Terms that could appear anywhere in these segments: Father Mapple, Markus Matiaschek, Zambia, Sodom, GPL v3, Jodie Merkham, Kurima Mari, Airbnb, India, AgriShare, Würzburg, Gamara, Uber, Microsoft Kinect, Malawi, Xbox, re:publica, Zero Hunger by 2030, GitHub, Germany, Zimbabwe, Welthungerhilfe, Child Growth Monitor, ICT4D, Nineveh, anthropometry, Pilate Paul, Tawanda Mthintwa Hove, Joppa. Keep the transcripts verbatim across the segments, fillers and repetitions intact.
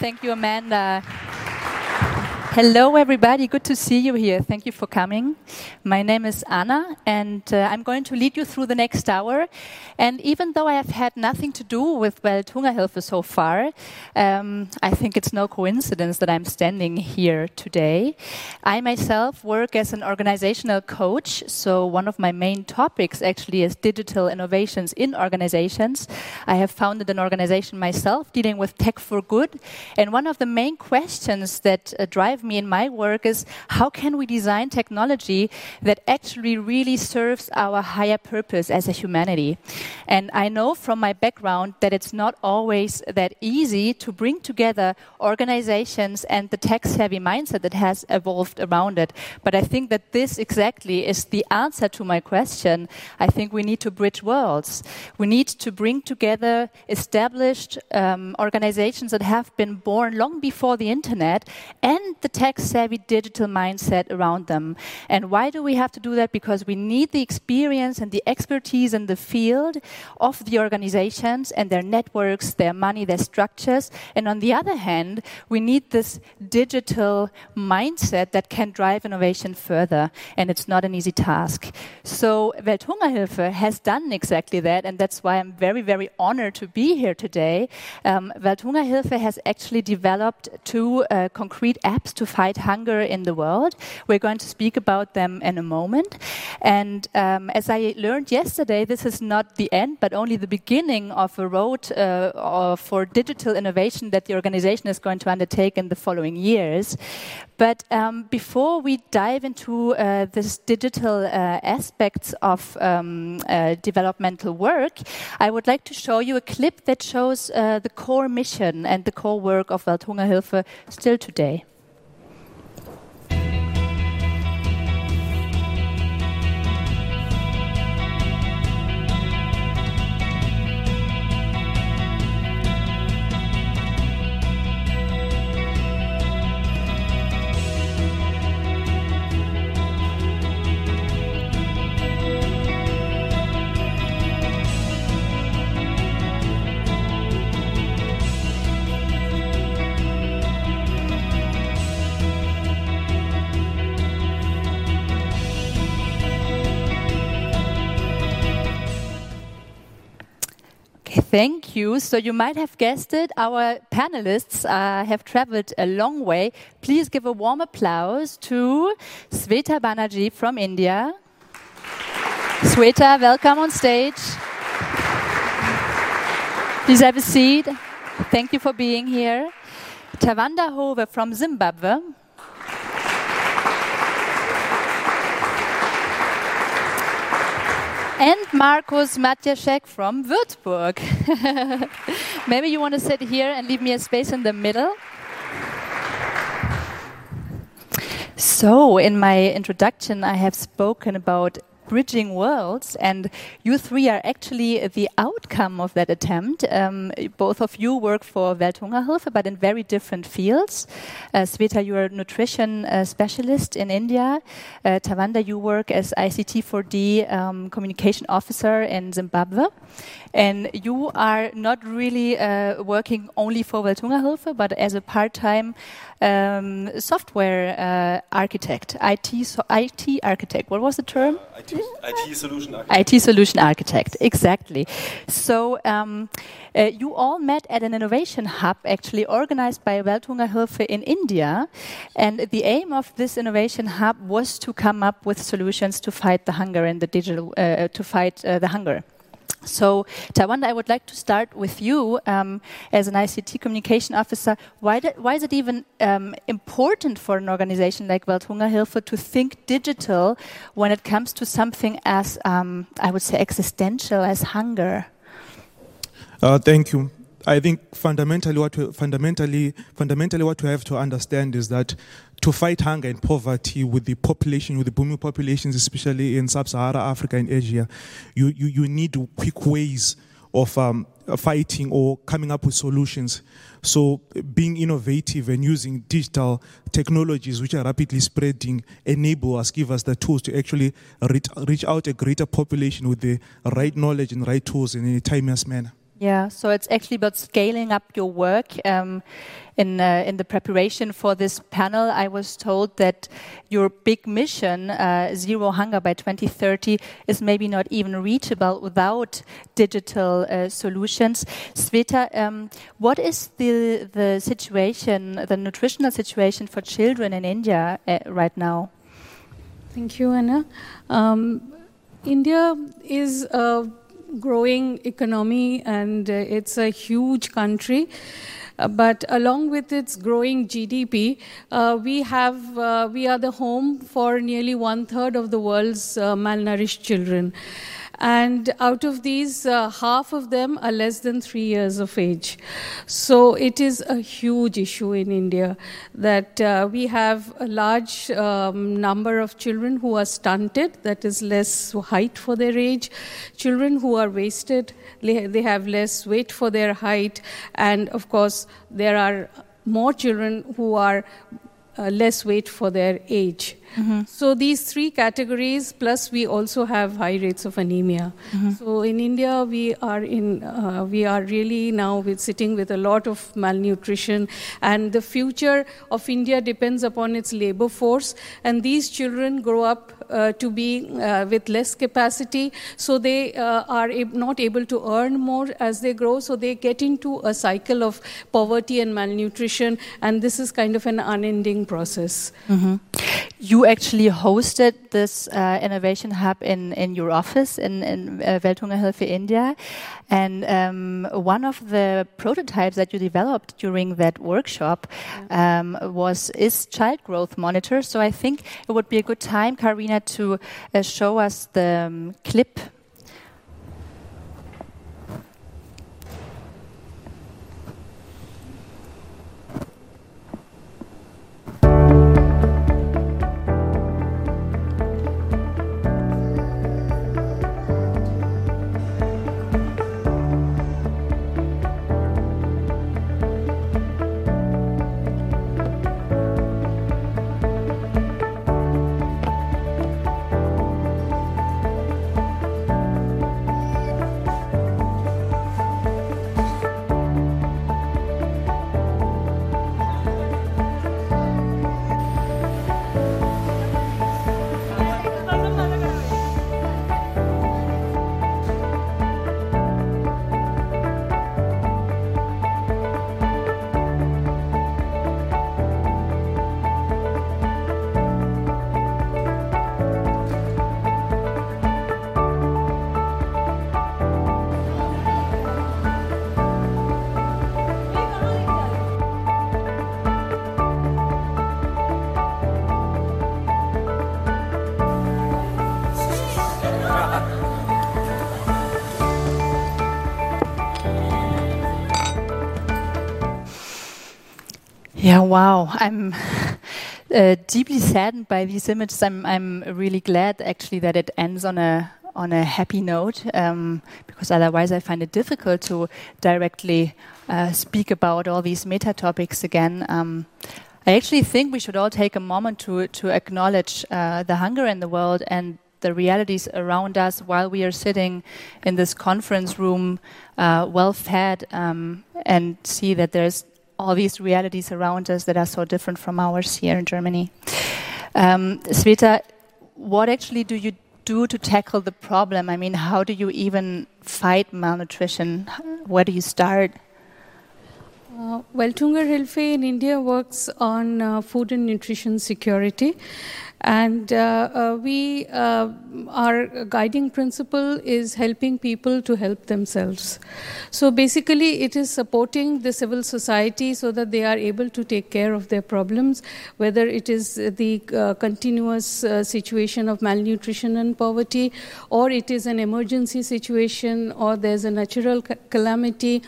Thank you, Amanda. Hello, everybody. Good to see you here. Thank you for coming. My name is Anna, and uh, I'm going to lead you through the next hour. And even though I have had nothing to do with Welthungerhilfe so far, um, I think it's no coincidence that I'm standing here today. I myself work as an organizational coach, so one of my main topics actually is digital innovations in organizations. I have founded an organization myself dealing with tech for good, and one of the main questions that uh, drive me in my work is how can we design technology that actually really serves our higher purpose as a humanity. And I know from my background that it's not always that easy to bring together organizations and the tech-savvy mindset that has evolved around it. But I think that this exactly is the answer to my question. I think we need to bridge worlds. We need to bring together established um, organizations that have been born long before the internet and the tech-savvy digital mindset around them. And why do we have to do that? Because we need the experience and the expertise in the field of the organizations and their networks, their money, their structures. And on the other hand, we need this digital mindset that can drive innovation further. And it's not an easy task. So Welthungerhilfe has done exactly that. And that's why I'm very, very honored to be here today. Um, Welthungerhilfe has actually developed two uh, concrete apps to fight hunger in the world. We're going to speak about them in a moment. And um, as I learned yesterday, this is not the end, but only the beginning of a road uh, for digital innovation that the organization is going to undertake in the following years. But um, before we dive into uh, this digital uh, aspects of um, uh, developmental work, I would like to show you a clip that shows uh, the core mission and the core work of Welthungerhilfe still today. Thank you. So you might have guessed it, our panelists uh, have traveled a long way. Please give a warm applause to Sweta Banerjee from India. Sweta, welcome on stage. Please have a seat. Thank you for being here. Tawanda Hove from Zimbabwe. And Markus Matiaschek from Würzburg. Maybe you want to sit here and leave me a space in the middle. So, in my introduction, I have spoken about bridging worlds, and you three are actually the outcome of that attempt. Um, both of you work for Welthungerhilfe, but in very different fields. Uh, Sweta, you are a nutrition uh, specialist in India. Uh, Tawanda, you work as I C T four D um, communication officer in Zimbabwe. And you are not really uh, working only for Welthungerhilfe, but as a part-time um, software uh, architect, I T so I T architect. What was the term? Uh, I T, I T solution architect. I T solution architect, exactly. So um, uh, you all met at an innovation hub, actually organized by Welthungerhilfe in India, and the aim of this innovation hub was to come up with solutions to fight the hunger in the digital, uh, to fight uh, the hunger. So, Tawanda, I would like to start with you um, as an I C T communication officer. Why, do, why is it even um, important for an organization like Welthungerhilfe to think digital when it comes to something as, um, I would say, existential as hunger? Uh, thank you. I think fundamentally what we, fundamentally, fundamentally what we have to understand is that to fight hunger and poverty with the population, with the booming populations, especially in sub-Saharan Africa and Asia, you, you, you need quick ways of um, fighting or coming up with solutions. So being innovative and using digital technologies, which are rapidly spreading, enable us, give us the tools to actually reach out a greater population with the right knowledge and right tools in a timeless manner. Yeah, so it's actually about scaling up your work. Um, in uh, in the preparation for this panel, I was told that your big mission, uh, Zero Hunger by twenty thirty, is maybe not even reachable without digital uh, solutions. Sweta, um, what is the the situation, the nutritional situation for children in India uh, right now? Thank you, Anna. Um, India is a growing economy and uh, it's a huge country, uh, but along with its growing G D P, uh, we have uh, we are the home for nearly one third of the world's uh, malnourished children, and out of these, uh, half of them are less than three years of age. So it is a huge issue in India that uh, we have a large um, number of children who are stunted, that is less height for their age, children who are wasted, they have less weight for their height, and of course there are more children who are Uh, less weight for their age. Mm-hmm. So these three categories, plus we also have high rates of anemia. Mm-hmm. So in India, we are in uh, we are really now with sitting with a lot of malnutrition, and the future of India depends upon its labor force. And these children grow up uh, to be uh, with less capacity, so they uh, are ab- not able to earn more as they grow. So they get into a cycle of poverty and malnutrition, and this is kind of an unending process. Mm-hmm. You actually hosted this uh, innovation hub in, in your office in, in uh, Welthungerhilfe India, and um, one of the prototypes that you developed during that workshop um, was is Child Growth Monitor. So I think it would be a good time, Karina, to uh, show us the um, clip. Yeah, wow. I'm uh, deeply saddened by these images. I'm, I'm really glad, actually, that it ends on a on a happy note, um, because otherwise I find it difficult to directly uh, speak about all these meta topics again. Um, I actually think we should all take a moment to to acknowledge uh, the hunger in the world and the realities around us while we are sitting in this conference room, uh, well fed, um, and see that there's all these realities around us that are so different from ours here in Germany. Um, Sweta, what actually do you do to tackle the problem? I mean, how do you even fight malnutrition? Where do you start? Uh, Welthungerhilfe in India works on uh, food and nutrition security. And uh, uh, we, uh, our guiding principle is helping people to help themselves. So basically, it is supporting the civil society so that they are able to take care of their problems, whether it is the uh, continuous uh, situation of malnutrition and poverty, or it is an emergency situation, or there's a natural ca- calamity.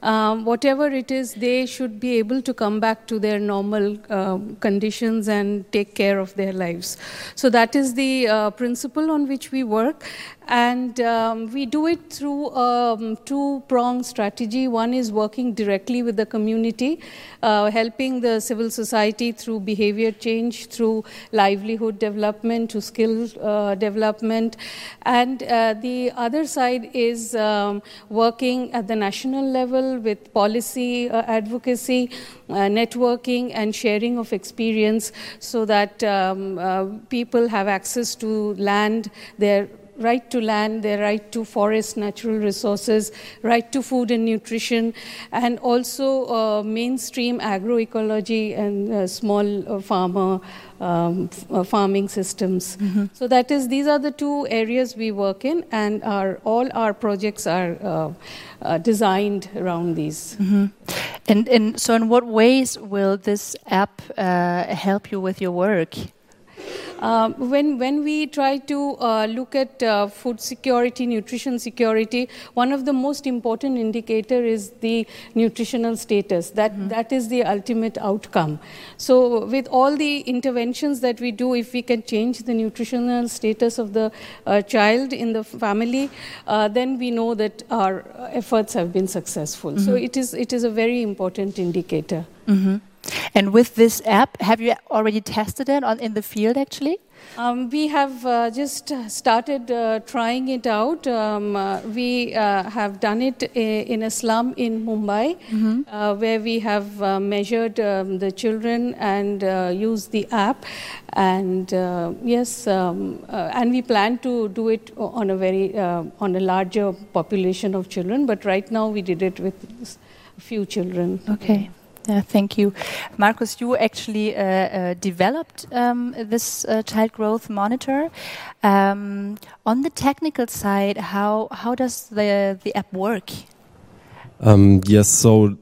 Um, whatever it is, they should be able to come back to their normal uh, conditions and take care of their lives. So that is the uh, principle on which we work. And um, we do it through a um, two-pronged strategy. One is working directly with the community, uh, helping the civil society through behavior change, through livelihood development, to skill uh, development. And uh, the other side is um, working at the national level with policy uh, advocacy, uh, networking, and sharing of experience so that um, uh, people have access to land, their right to land, their right to forest, natural resources, right to food and nutrition, and also uh, mainstream agroecology and uh, small uh, farmer um, f uh, farming systems. Mm-hmm. So that is, these are the two areas we work in, and our, all our projects are uh, uh, designed around these. Mm-hmm. And, and so in what ways will this app uh, help you with your work? Uh, when, when we try to uh, look at uh, food security, nutrition security, one of the most important indicator is the nutritional status. That, mm-hmm. that is the ultimate outcome. So with all the interventions that we do, if we can change the nutritional status of the uh, child in the family, uh, then we know that our efforts have been successful. Mm-hmm. So it is, it is a very important indicator. Mm-hmm. And with this app, have you already tested it on, in the field, actually? Um, we have uh, just started uh, trying it out. Um, uh, we uh, have done it a, in a slum in Mumbai, mm-hmm. uh, where we have uh, measured um, the children and uh, used the app. And uh, yes, um, uh, and we plan to do it on a very uh, on a larger population of children. But right now, we did it with a few children. Okay. Yeah, thank you. Markus, you actually uh, uh, developed um, this uh, child growth monitor. Um, on the technical side, how how does the, the app work? Um, yes, so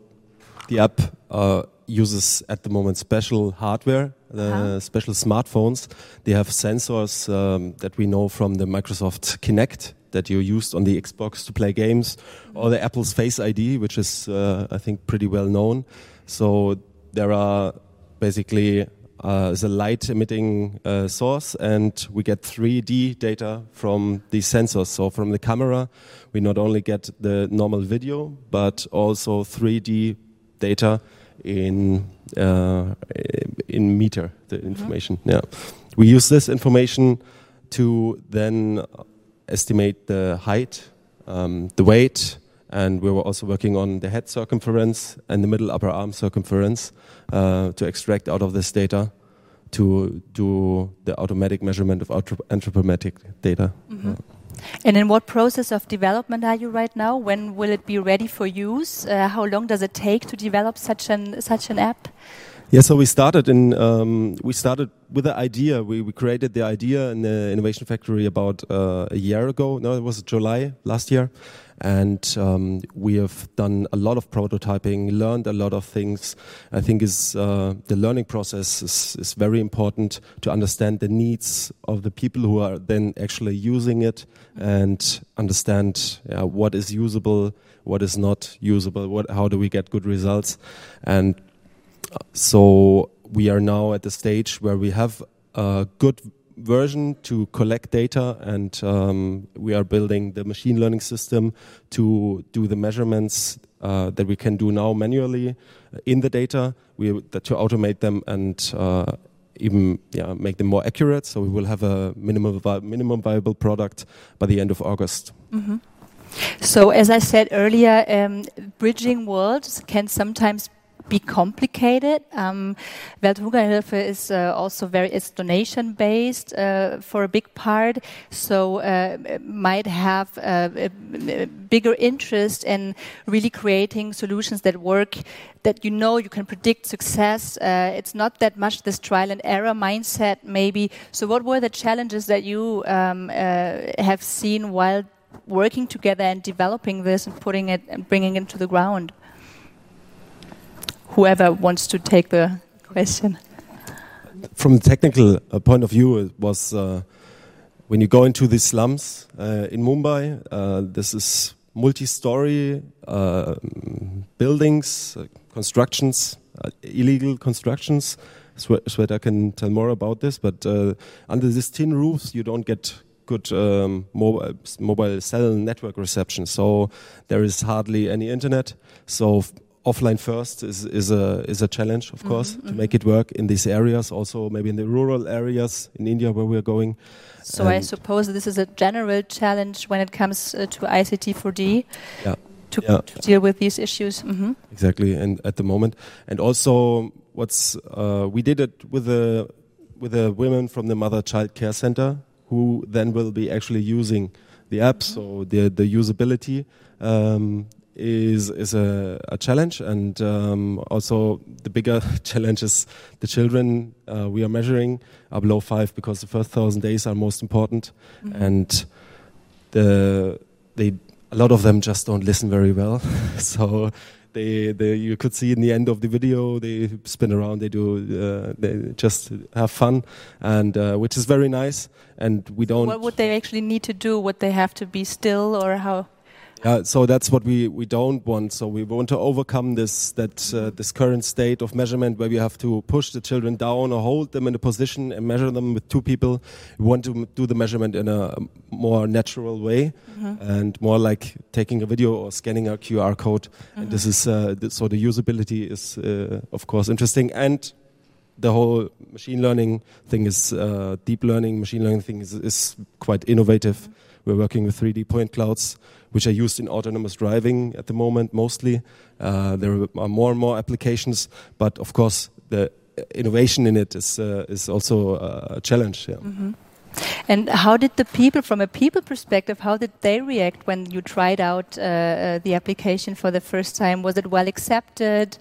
the app uh, uses at the moment special hardware, uh, huh? special smartphones. They have sensors um, that we know from the Microsoft Kinect that you used on the Xbox to play games, or the Apple's Face I D, which is, uh, I think, pretty well known. So there are basically uh, the light-emitting uh, source, and we get three D data from the sensors. So from the camera, we not only get the normal video, but also three D data in uh, in meter, the information. Mm-hmm. Yeah, we use this information to then estimate the height, um, the weight, and we were also working on the head circumference and the middle upper arm circumference uh, to extract out of this data to do the automatic measurement of anthropometric data. Mm-hmm. Yeah. And in what process of development are you right now? When will it be ready for use? Uh, how long does it take to develop such an such an app? Yeah, so we started in um, we started with the idea. We, we created the idea in the Innovation Factory about uh, a year ago. No, it was July last year, and um, we have done a lot of prototyping, learned a lot of things. I think is uh, the learning process is, is very important to understand the needs of the people who are then actually using it and understand yeah, what is usable, what is not usable, what how do we get good results, and so we are now at the stage where we have a good version to collect data, and um, we are building the machine learning system to do the measurements uh, that we can do now manually in the data, we, to automate them and uh, even yeah, make them more accurate. So we will have a minimum, minimum viable product by the end of August. Mm-hmm. So as I said earlier, um, bridging worlds can sometimes be complicated. Um, Welthungerhilfe is uh, also very it's donation based uh, for a big part, so uh, might have a, a bigger interest in really creating solutions that work, that you know you can predict success. Uh, it's not that much this trial and error mindset maybe. So what were the challenges that you um, uh, have seen while working together and developing this and putting it and bringing it to the ground? Whoever wants to take the question. From a technical uh, point of view, it was uh, when you go into the slums uh, in Mumbai, uh, this is multi-story uh, buildings, uh, constructions, uh, illegal constructions. Sweta can tell more about this, but uh, under these tin roofs, you don't get good um, mobile, mobile cell network reception. So there is hardly any internet. So offline first is, is a is a challenge, of mm-hmm, course, mm-hmm. to make it work in these areas. Also, maybe in the rural areas in India where we're going. So and I suppose this is a general challenge when it comes uh, to I C T four D. Yeah. To, yeah. to deal with these issues. Mm-hmm. Exactly, and at the moment, and also what's uh, we did it with the with the women from the Mother Child Care Center, who then will be actually using the app. Mm-hmm. So the the usability um, is is a, a challenge, and um, also the bigger challenge is the children uh, we are measuring are below five, because the first thousand days are most important, mm-hmm. and the they. A lot of them just don't listen very well, so they, they you could see in the end of the video they spin around, they do, uh, they just have fun, and uh, which is very nice. And we don't. What would they actually need to do? Would they have to be still, or how? Uh, so that's what we, we don't want. So we want to overcome this that uh, this current state of measurement where we have to push the children down or hold them in a position and measure them with two people. We want to do the measurement in a more natural way, mm-hmm. and more like taking a video or scanning a Q R code. Mm-hmm. And this is uh, th- so the usability is uh, of course interesting, and the whole machine learning thing is uh, deep learning. Machine learning thing is, is quite innovative. Mm-hmm. We're working with three D point clouds, which are used in autonomous driving at the moment mostly. Uh, there are more and more applications, but of course the innovation in it is uh, is also a challenge. Yeah. Mm-hmm. And how did the people, from a people perspective, how did they react when you tried out uh, uh, the application for the first time? Was it well accepted?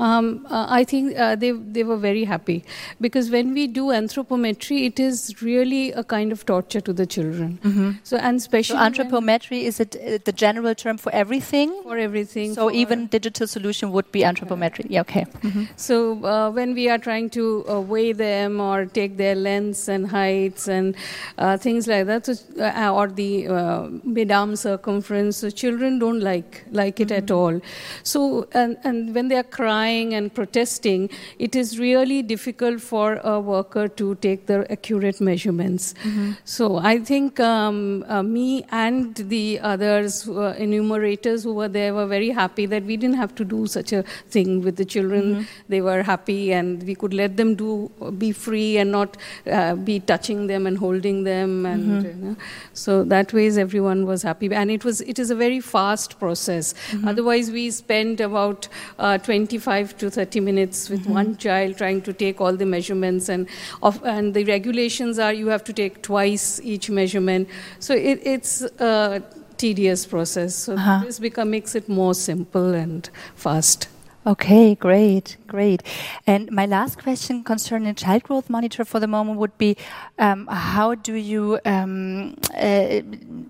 Um, uh, I think uh, they they were very happy, because when we do anthropometry, it is really a kind of torture to the children. Mm-hmm. So and especially so anthropometry, is it uh, the general term for everything? For everything. So for even digital solution would be anthropometry. Yeah. Okay. Mm-hmm. So uh, when we are trying to uh, weigh them or take their lengths and heights and uh, things like that, so, uh, or the uh, mid-arm circumference, so children don't like like it mm-hmm. at all. So and and when they are crying and protesting, it is really difficult for a worker to take the accurate measurements. Mm-hmm. So I think um, uh, me and the others, uh, enumerators who were there, were very happy that we didn't have to do such a thing with the children. Mm-hmm. They were happy, and we could let them do, be free and not uh, be touching them and holding them. And mm-hmm. you know, so that ways everyone was happy, and it was it is a very fast process. Mm-hmm. Otherwise, we spent about uh, twenty-five to thirty minutes with mm-hmm. one child trying to take all the measurements, and of, and the regulations are you have to take twice each measurement, so it, it's a tedious process. So uh-huh. this become makes it more simple and fast. Okay, great, great. And my last question concerning Child Growth Monitor for the moment would be, um, how do you um, uh,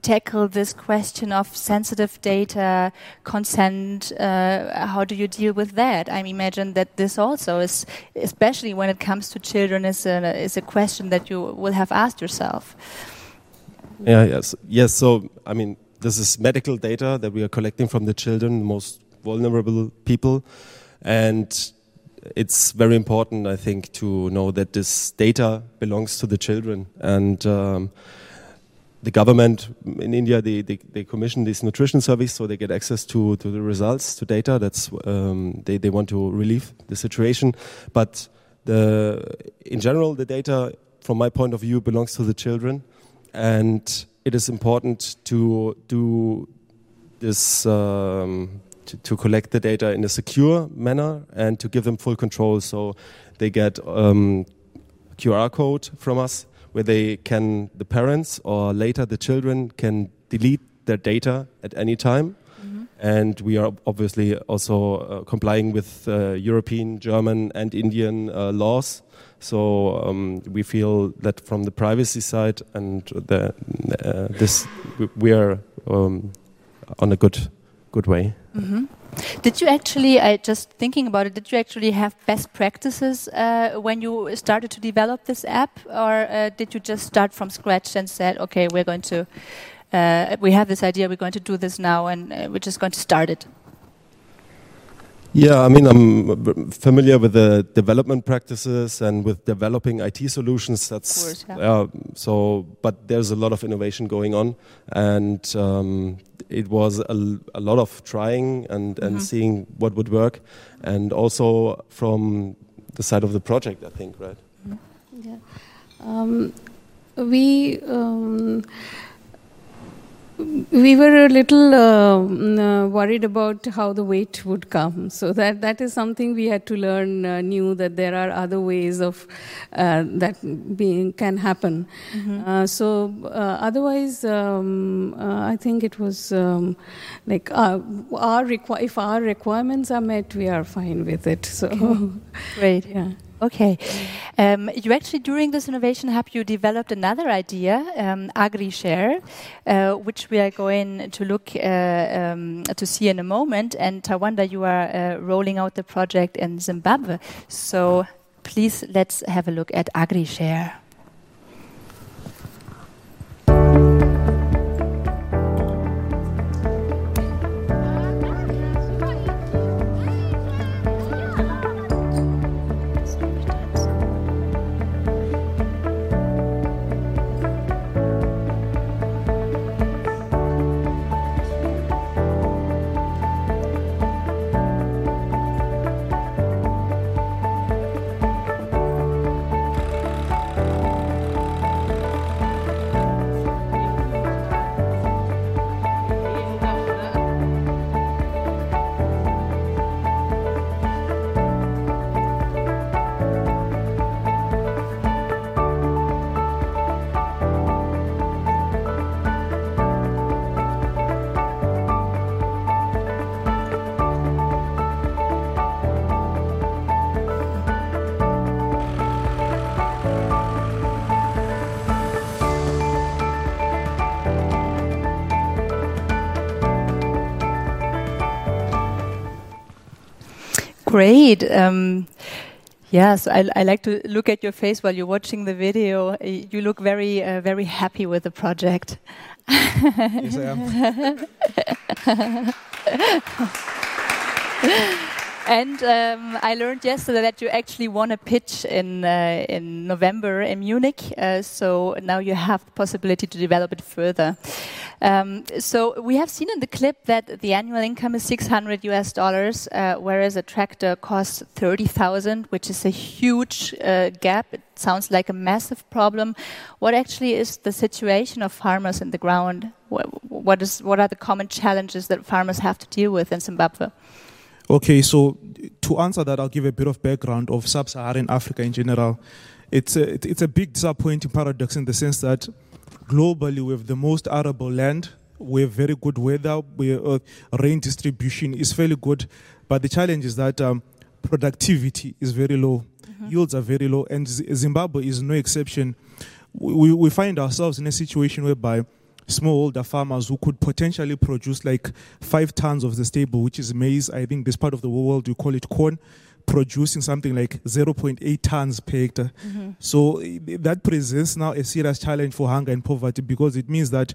tackle this question of sensitive data, consent? Uh, how do you deal with that? I imagine that this also is, especially when it comes to children, is a, is a question that you will have asked yourself. Yeah. Yes. Yes. So, I mean, this is medical data that we are collecting from the children, most vulnerable people, and it's very important, I think, to know that this data belongs to the children. And um, the government in India, they, they, they commission these nutrition surveys, so they get access to, to the results, to data. That's um, they, they want to relieve the situation. But the in general, the data, from my point of view, belongs to the children, and it is important to do this... Um, To, to collect the data in a secure manner and to give them full control, so they get um, Q R code from us where they can, the parents or later the children, can delete their data at any time. Mm-hmm. And we are obviously also uh, complying with uh, European, German and Indian uh, laws. So um, we feel that from the privacy side and the, uh, this, we are um, on a good good way. Mm-hmm. Did you actually, I just thinking about it, did you actually have best practices uh, when you started to develop this app, or uh, did you just start from scratch and said, okay, we're going to, uh, we have this idea, we're going to do this now, and uh, we're just going to start it? Yeah, I mean, I'm familiar with the development practices and with developing I T solutions. That's of course, yeah. uh, so. But there's a lot of innovation going on, and um, it was a, a lot of trying and, and mm-hmm. seeing what would work, and also from the side of the project, I think, right? Mm-hmm. Yeah, um, we. Um, We were a little uh, worried about how the weight would come. So that, that is something we had to learn uh, new, that there are other ways of uh, that being can happen. Mm-hmm. Uh, so uh, otherwise, um, uh, I think it was um, like uh, our requ- if our requirements are met, we are fine with it. So okay. Great. Yeah. Okay. Um, you actually, during this innovation hub, you developed another idea, um, AgriShare, uh, which we are going to look uh, um, to see in a moment. And Tawanda, you are uh, rolling out the project in Zimbabwe. So please, let's have a look at AgriShare. Great. Um, yes, I, I like to look at your face while you're watching the video. You look very, uh, very happy with the project. Yes, I am. And um, I learned yesterday that you actually won a pitch in uh, in November in Munich. Uh, so now you have the possibility to develop it further. Um, so we have seen in the clip that the annual income is six hundred U S dollars, uh, whereas a tractor costs thirty thousand, which is a huge uh, gap. It sounds like a massive problem. What actually is the situation of farmers in the ground? What is what are the common challenges that farmers have to deal with in Zimbabwe? Okay, so to answer that, I'll give a bit of background of sub-Saharan Africa in general. It's a, it's a big disappointing paradox in the sense that globally we have the most arable land, we have very good weather, we have, uh, rain distribution is fairly good, but the challenge is that um, productivity is very low, mm-hmm. yields are very low, and Z- Zimbabwe is no exception. We, we find ourselves in a situation whereby smallholder farmers who could potentially produce like five tons of the stable, which is maize. I think this part of the world you call it corn, producing something like zero point eight tons per hectare. Mm-hmm. So that presents now a serious challenge for hunger and poverty because it means that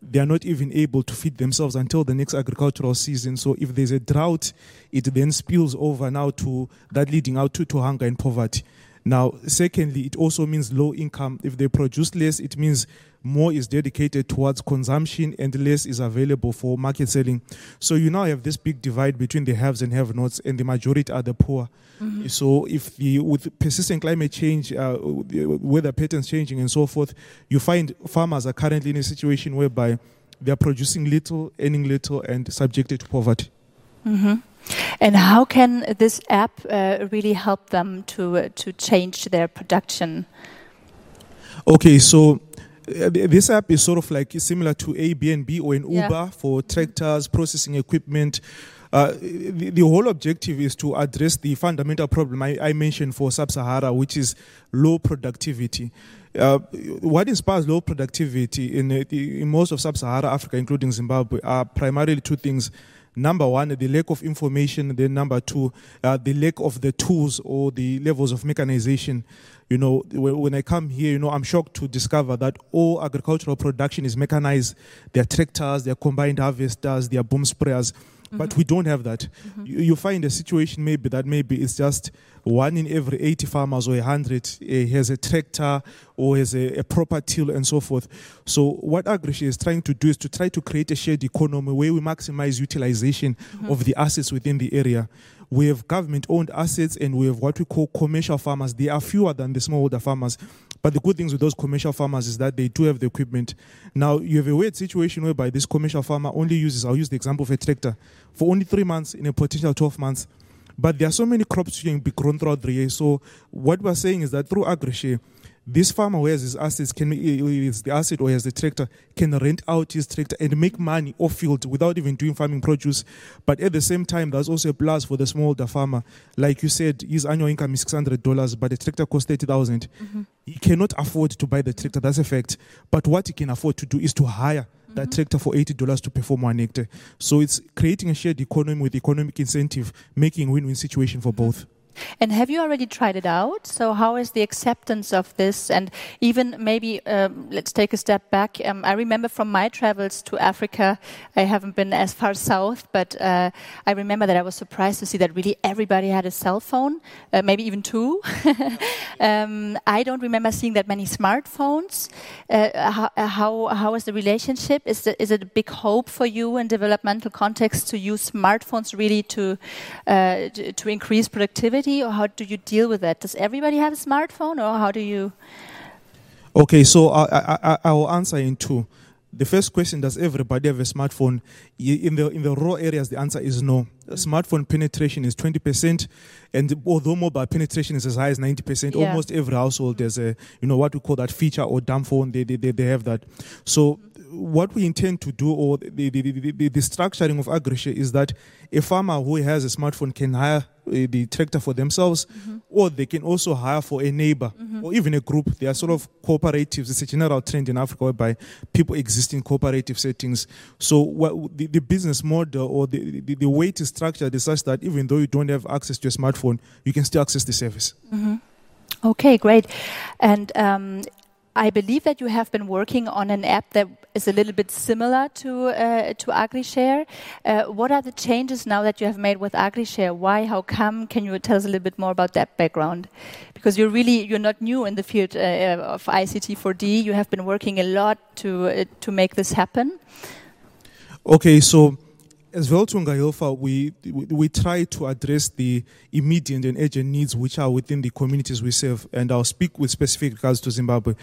they are not even able to feed themselves until the next agricultural season. So if there's a drought, it then spills over now to that leading out to, to hunger and poverty. Now, secondly, it also means low income. If they produce less, it means more is dedicated towards consumption and less is available for market selling. So you now have this big divide between the haves and have-nots, and the majority are the poor. Mm-hmm. So if the, with persistent climate change, uh, weather patterns changing and so forth, you find farmers are currently in a situation whereby they are producing little, earning little, and subjected to poverty. Mm-hmm. And how can this app uh, really help them to uh, to change their production? Okay, so uh, this app is sort of like similar to Airbnb or an yeah. Uber for tractors, processing equipment. Uh, the, the whole objective is to address the fundamental problem I, I mentioned for Sub-Sahara, which is low productivity. Uh, what inspires low productivity in, in most of Sub-Sahara Africa, including Zimbabwe, are primarily two things. Number one, the lack of information. Then number two, uh, the lack of the tools or the levels of mechanization. You know, when I come here, you know, I'm shocked to discover that all agricultural production is mechanized. There are tractors, there are combined harvesters, there are boom sprayers. Mm-hmm. But we don't have that. Mm-hmm. you, you find a situation maybe that maybe it's just one in every eighty farmers or one hundred uh, has a tractor or has a, a proper till and so forth. So what AgriShare is trying to do is to try to create a shared economy where we maximize utilization mm-hmm. of the assets within the area. We have government-owned assets and we have what we call commercial farmers. They are fewer than the smallholder farmers. But the good things with those commercial farmers is that they do have the equipment. Now, you have a weird situation whereby this commercial farmer only uses, I'll use the example of a tractor, for only three months in a potential twelve months. But there are so many crops being grown throughout the year. So what we're saying is that through AgriShare, this farmer who has his assets, can, is the asset or has the tractor, can rent out his tractor and make money off field without even doing farming produce. But at the same time, there's also a plus for the smallholder farmer. Like you said, his annual income is six hundred dollars, but the tractor costs thirty thousand dollars. Mm-hmm. He cannot afford to buy the tractor, that's a fact. But what he can afford to do is to hire mm-hmm. that tractor for eighty dollars to perform one hectare. So it's creating a shared economy with economic incentive, making a win-win situation for both. And have you already tried it out? So how is the acceptance of this? And even maybe um, let's take a step back. Um, I remember from my travels to Africa, I haven't been as far south, but uh, I remember that I was surprised to see that really everybody had a cell phone, uh, maybe even two. um, I don't remember seeing that many smartphones. Uh, how, how, how is the relationship? Is, the, is it a big hope for you in developmental context to use smartphones really to uh, to, to increase productivity? Or how do you deal with that? Does everybody have a smartphone, or how do you? Okay, so I, I, I will answer in two. The first question: does everybody have a smartphone? In the in the rural areas, the answer is no. Mm-hmm. Smartphone penetration is twenty percent, and although mobile penetration is as high as ninety percent, yeah. almost every household there's a you know what we call that feature or dumb phone. They they they, they have that. So. Mm-hmm. What we intend to do, or the, the, the, the, the structuring of AgriShare, is that a farmer who has a smartphone can hire uh, the tractor for themselves, mm-hmm. or they can also hire for a neighbor, mm-hmm. or even a group. They are sort of cooperatives. It's a general trend in Africa whereby people exist in cooperative settings. So what, the, the business model, or the, the, the way it is structured, is such that even though you don't have access to a smartphone, you can still access the service. Mm-hmm. Okay, great. And um, I believe that you have been working on an app that is a little bit similar to uh, to AgriShare. Uh, what are the changes now that you have made with AgriShare? Why? How come? Can you tell us a little bit more about that background? Because you're really you're not new in the field uh, of I C T four D. You have been working a lot to uh, to make this happen. Okay, so. As Welthungerhilfe, we, we we try to address the immediate and urgent needs which are within the communities we serve, and I'll speak with specific regards to Zimbabwe.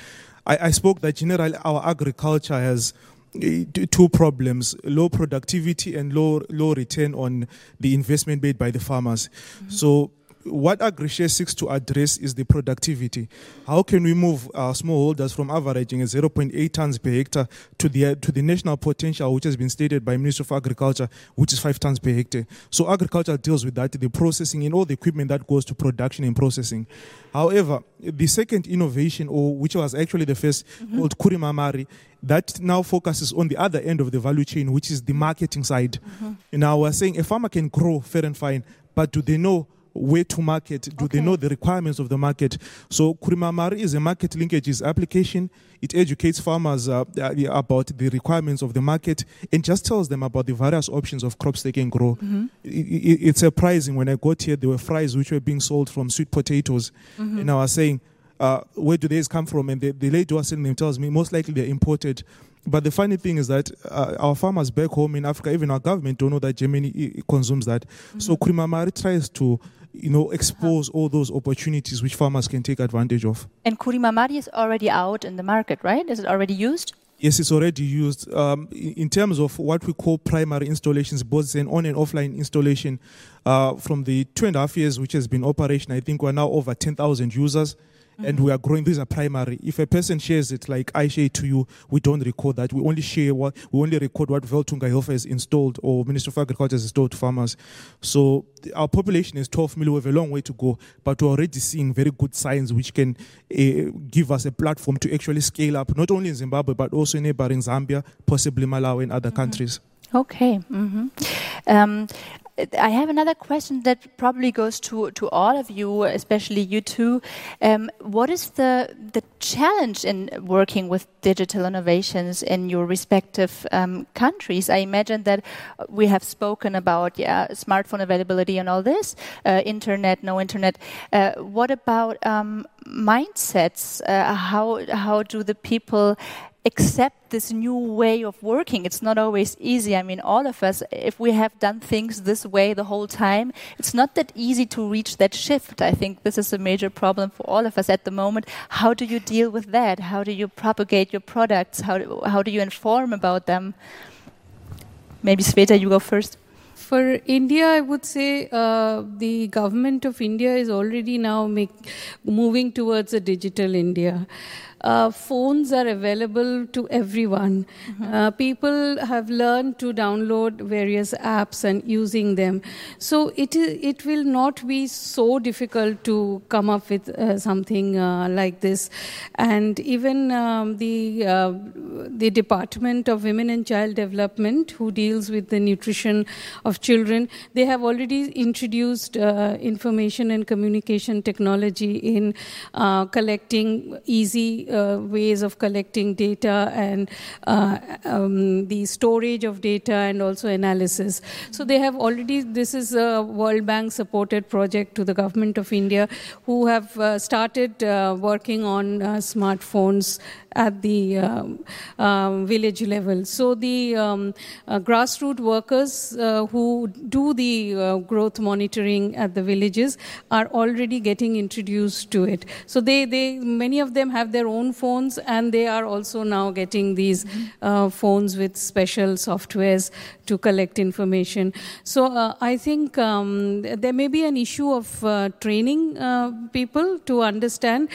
I, I spoke that generally our agriculture has two problems: low productivity and low low return on the investment made by the farmers. Mm-hmm. So what AgriShare seeks to address is the productivity. How can we move our smallholders from averaging at zero point eight tons per hectare to the to the national potential, which has been stated by Ministry of Agriculture, which is five tons per hectare? So agriculture deals with that, the processing and all the equipment that goes to production and processing. However, the second innovation, or which was actually the first, mm-hmm. called Kurima Mari, that now focuses on the other end of the value chain, which is the marketing side. Mm-hmm. Now we're saying a farmer can grow fair and fine, but do they know way to market? Do okay. they know the requirements of the market? So Kurima Mari is a market linkages application. It educates farmers uh, about the requirements of the market and just tells them about the various options of crops they can grow. Mm-hmm. it, it, it's surprising. When I got here, there were fries which were being sold from sweet potatoes. Mm-hmm. And I was saying, uh, where do these come from? And the, the lady who was selling them tells me most likely they're imported. But the funny thing is that uh, our farmers back home in Africa, even our government, don't know that Germany consumes that. Mm-hmm. So Kurima Mari tries to you know, expose all those opportunities which farmers can take advantage of. And Kurima Mari is already out in the market, right? Is it already used? Yes, it's already used. Um, in terms of what we call primary installations, both an on and offline installation, uh, from the two and a half years which has been operational, I think we're now over ten thousand users. And we are growing. These are primary. If a person shares it, like I share it to you, we don't record that. We only share what we only record what Welthungerhilfe has installed, or Ministry of Agriculture has installed to farmers. So our population is twelve million. We have a long way to go, but we're already seeing very good signs which can uh, give us a platform to actually scale up, not only in Zimbabwe but also in neighboring Zambia, possibly Malawi, and other mm-hmm. countries. Okay. Mm-hmm. Um, I have another question that probably goes to, to all of you, especially you two. Um, what is the, the challenge in working with digital innovations in your respective um, countries? I imagine that we have spoken about yeah, smartphone availability and all this, uh, internet, no internet. Uh, what about um, mindsets? Uh, how, how do the people accept this new way of working? It's not always easy. I mean, all of us, if we have done things this way the whole time, it's not that easy to reach that shift. I think this is a major problem for all of us at the moment. How do you deal with that? How do you propagate your products? How do, how do you inform about them? Maybe Sweta, you go first. For India, I would say uh, the government of India is already now make, moving towards a digital India. Uh, phones are available to everyone. Mm-hmm. uh, people have learned to download various apps and using them. So it, it will not be so difficult to come up with uh, something uh, like this. And even um, the, uh, the Department of Women and Child Development, who deals with the nutrition of children, they have already introduced uh, information and communication technology in uh, collecting easy Uh, ways of collecting data and uh, um, the storage of data and also analysis. So they have already, this is a World Bank supported project to the government of India, who have uh, started uh, working on uh, smartphones at the um, uh, village level. So the um, uh, grassroots workers uh, who do the uh, growth monitoring at the villages are already getting introduced to it. So they, they many of them have their own phones, and they are also now getting these uh, phones with special softwares to collect information. So uh, I think um, there may be an issue of uh, training uh, people to understand,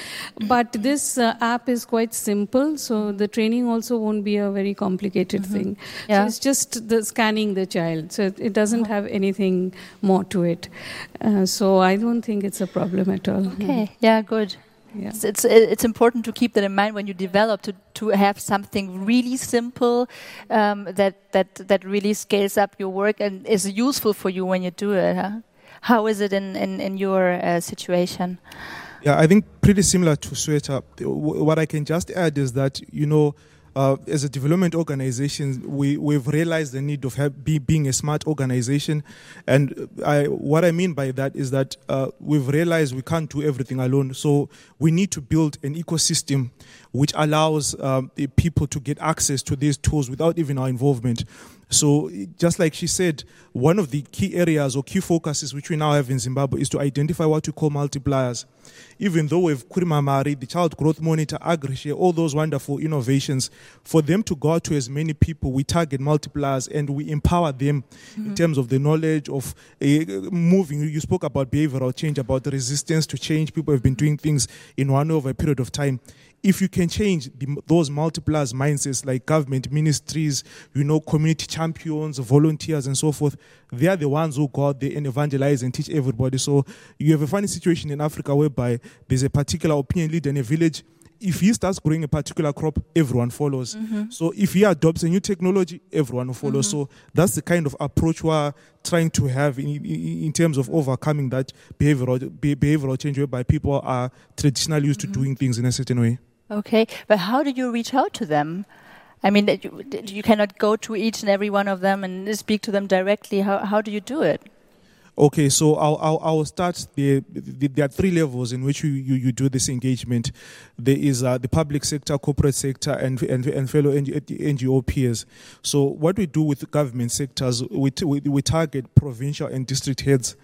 but this uh, app is quite simple. So the training also won't be a very complicated mm-hmm. thing. Yeah. So it's just the scanning the child. So it doesn't have anything more to it. Uh, so I don't think it's a problem at all. Okay. Yeah, good. Yeah. It's, it's it's important to keep that in mind when you develop, to to have something really simple um, that that that really scales up your work and is useful for you when you do it. Huh? How is it in in in your uh, situation? Yeah, I think pretty similar to Sweta. What I can just add is that, you know, uh, as a development organization, we, we've realized the need of have, be, being a smart organization. And I, what I mean by that is that uh, we've realized we can't do everything alone. So we need to build an ecosystem which allows um, the people to get access to these tools without even our involvement. So just like she said, one of the key areas or key focuses which we now have in Zimbabwe is to identify what we call multipliers. Even though we have Kurima Mari, the Child Growth Monitor, AgriShare, all those wonderful innovations, for them to go out to as many people, we target multipliers and we empower them mm-hmm. in terms of the knowledge of uh, moving. You spoke about behavioral change, about the resistance to change. People have been doing things in one over a period of time. If you can change the, those multipliers mindsets, like government ministries, you know, community champions, volunteers, and so forth, they are the ones who go out there and evangelize and teach everybody. So you have a funny situation in Africa whereby there's a particular opinion leader in a village. If he starts growing a particular crop, everyone follows. Mm-hmm. So if he adopts a new technology, everyone follows. Mm-hmm. So that's the kind of approach we're trying to have in, in terms of overcoming that behavioral behavioral change whereby people are traditionally used mm-hmm. to doing things in a certain way. Okay, but how do you reach out to them? I mean, you, you cannot go to each and every one of them and speak to them directly. How, how do you do it? Okay, so I'll, I'll, I'll start. The, the, there are three levels in which you, you, you do this engagement. There is uh, the public sector, corporate sector, and and, and fellow N G O peers. So what we do with government sectors, we, we, we target provincial and district heads.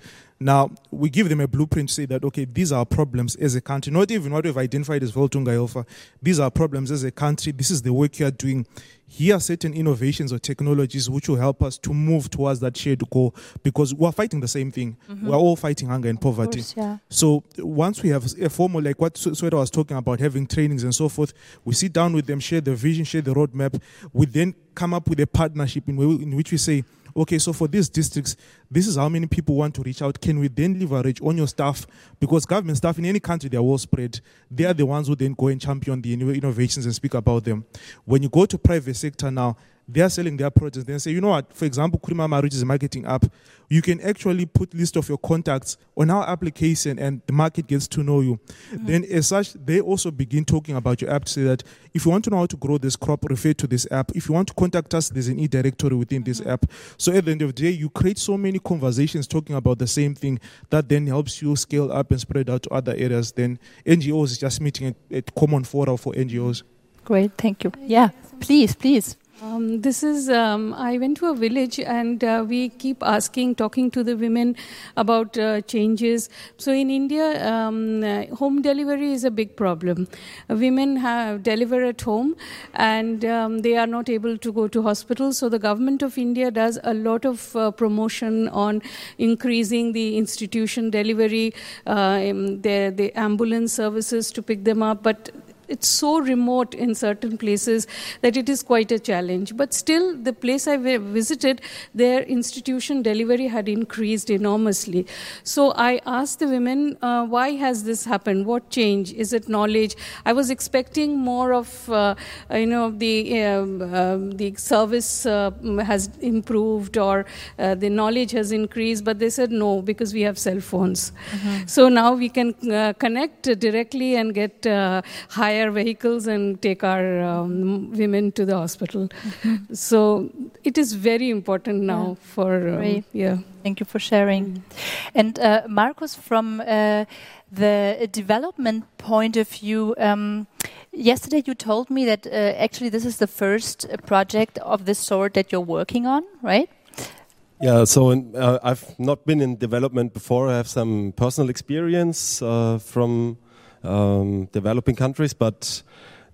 Now, we give them a blueprint to say that, okay, these are problems as a country. Not even what we've identified as Welthungerhilfe. These are problems as a country. This is the work you are doing. Here are certain innovations or technologies which will help us to move towards that shared goal, because we're fighting the same thing. Mm-hmm. We're all fighting hunger and poverty. Of course, yeah. So once we have a formal, like what Sweta was talking about, having trainings and so forth, we sit down with them, share the vision, share the roadmap. We then come up with a partnership in, w- in which we say, okay, so for these districts, this is how many people want to reach out. Can we then leverage on your staff? Because government staff in any country, they are well spread. They are the ones who then go and champion the innovations and speak about them. When you go to private sector now, they are selling their projects. They say, you know what, for example, Kurima Mari, which is a marketing app, you can actually put list of your contacts on our application and the market gets to know you. Mm-hmm. Then as such, they also begin talking about your app to say that if you want to know how to grow this crop, refer to this app. If you want to contact us, there's an e-directory within this mm-hmm. app. So at the end of the day, you create so many conversations talking about the same thing that then helps you scale up and spread out to other areas. Then N G Os is just meeting at, at common fora for N G Os. Great, thank you. Yeah, please, please. Um, this is, um, I went to a village and uh, we keep asking, talking to the women about uh, changes. So in India, um, uh, home delivery is a big problem. Uh, women have deliver at home and um, they are not able to go to hospitals. So the government of India does a lot of uh, promotion on increasing the institution delivery, uh, the, the ambulance services to pick them up. But it's so remote in certain places that it is quite a challenge. But still, the place I visited, their institution delivery had increased enormously. So I asked the women, uh, why has this happened? What change? Is it knowledge? I was expecting more of, uh, you know, the um, uh, the service uh, has improved or uh, the knowledge has increased. But they said no, because we have cell phones. Mm-hmm. So now we can uh, connect directly and get uh, higher vehicles and take our um, women to the hospital. Mm-hmm. So it is very important now yeah. for um, yeah. Thank you for sharing. Mm-hmm. And uh, Markus, from uh, the development point of view, um, yesterday you told me that uh, actually this is the first project of this sort that you're working on, right? Yeah, so in, uh, I've not been in development before. I have some personal experience uh, from Um, developing countries, but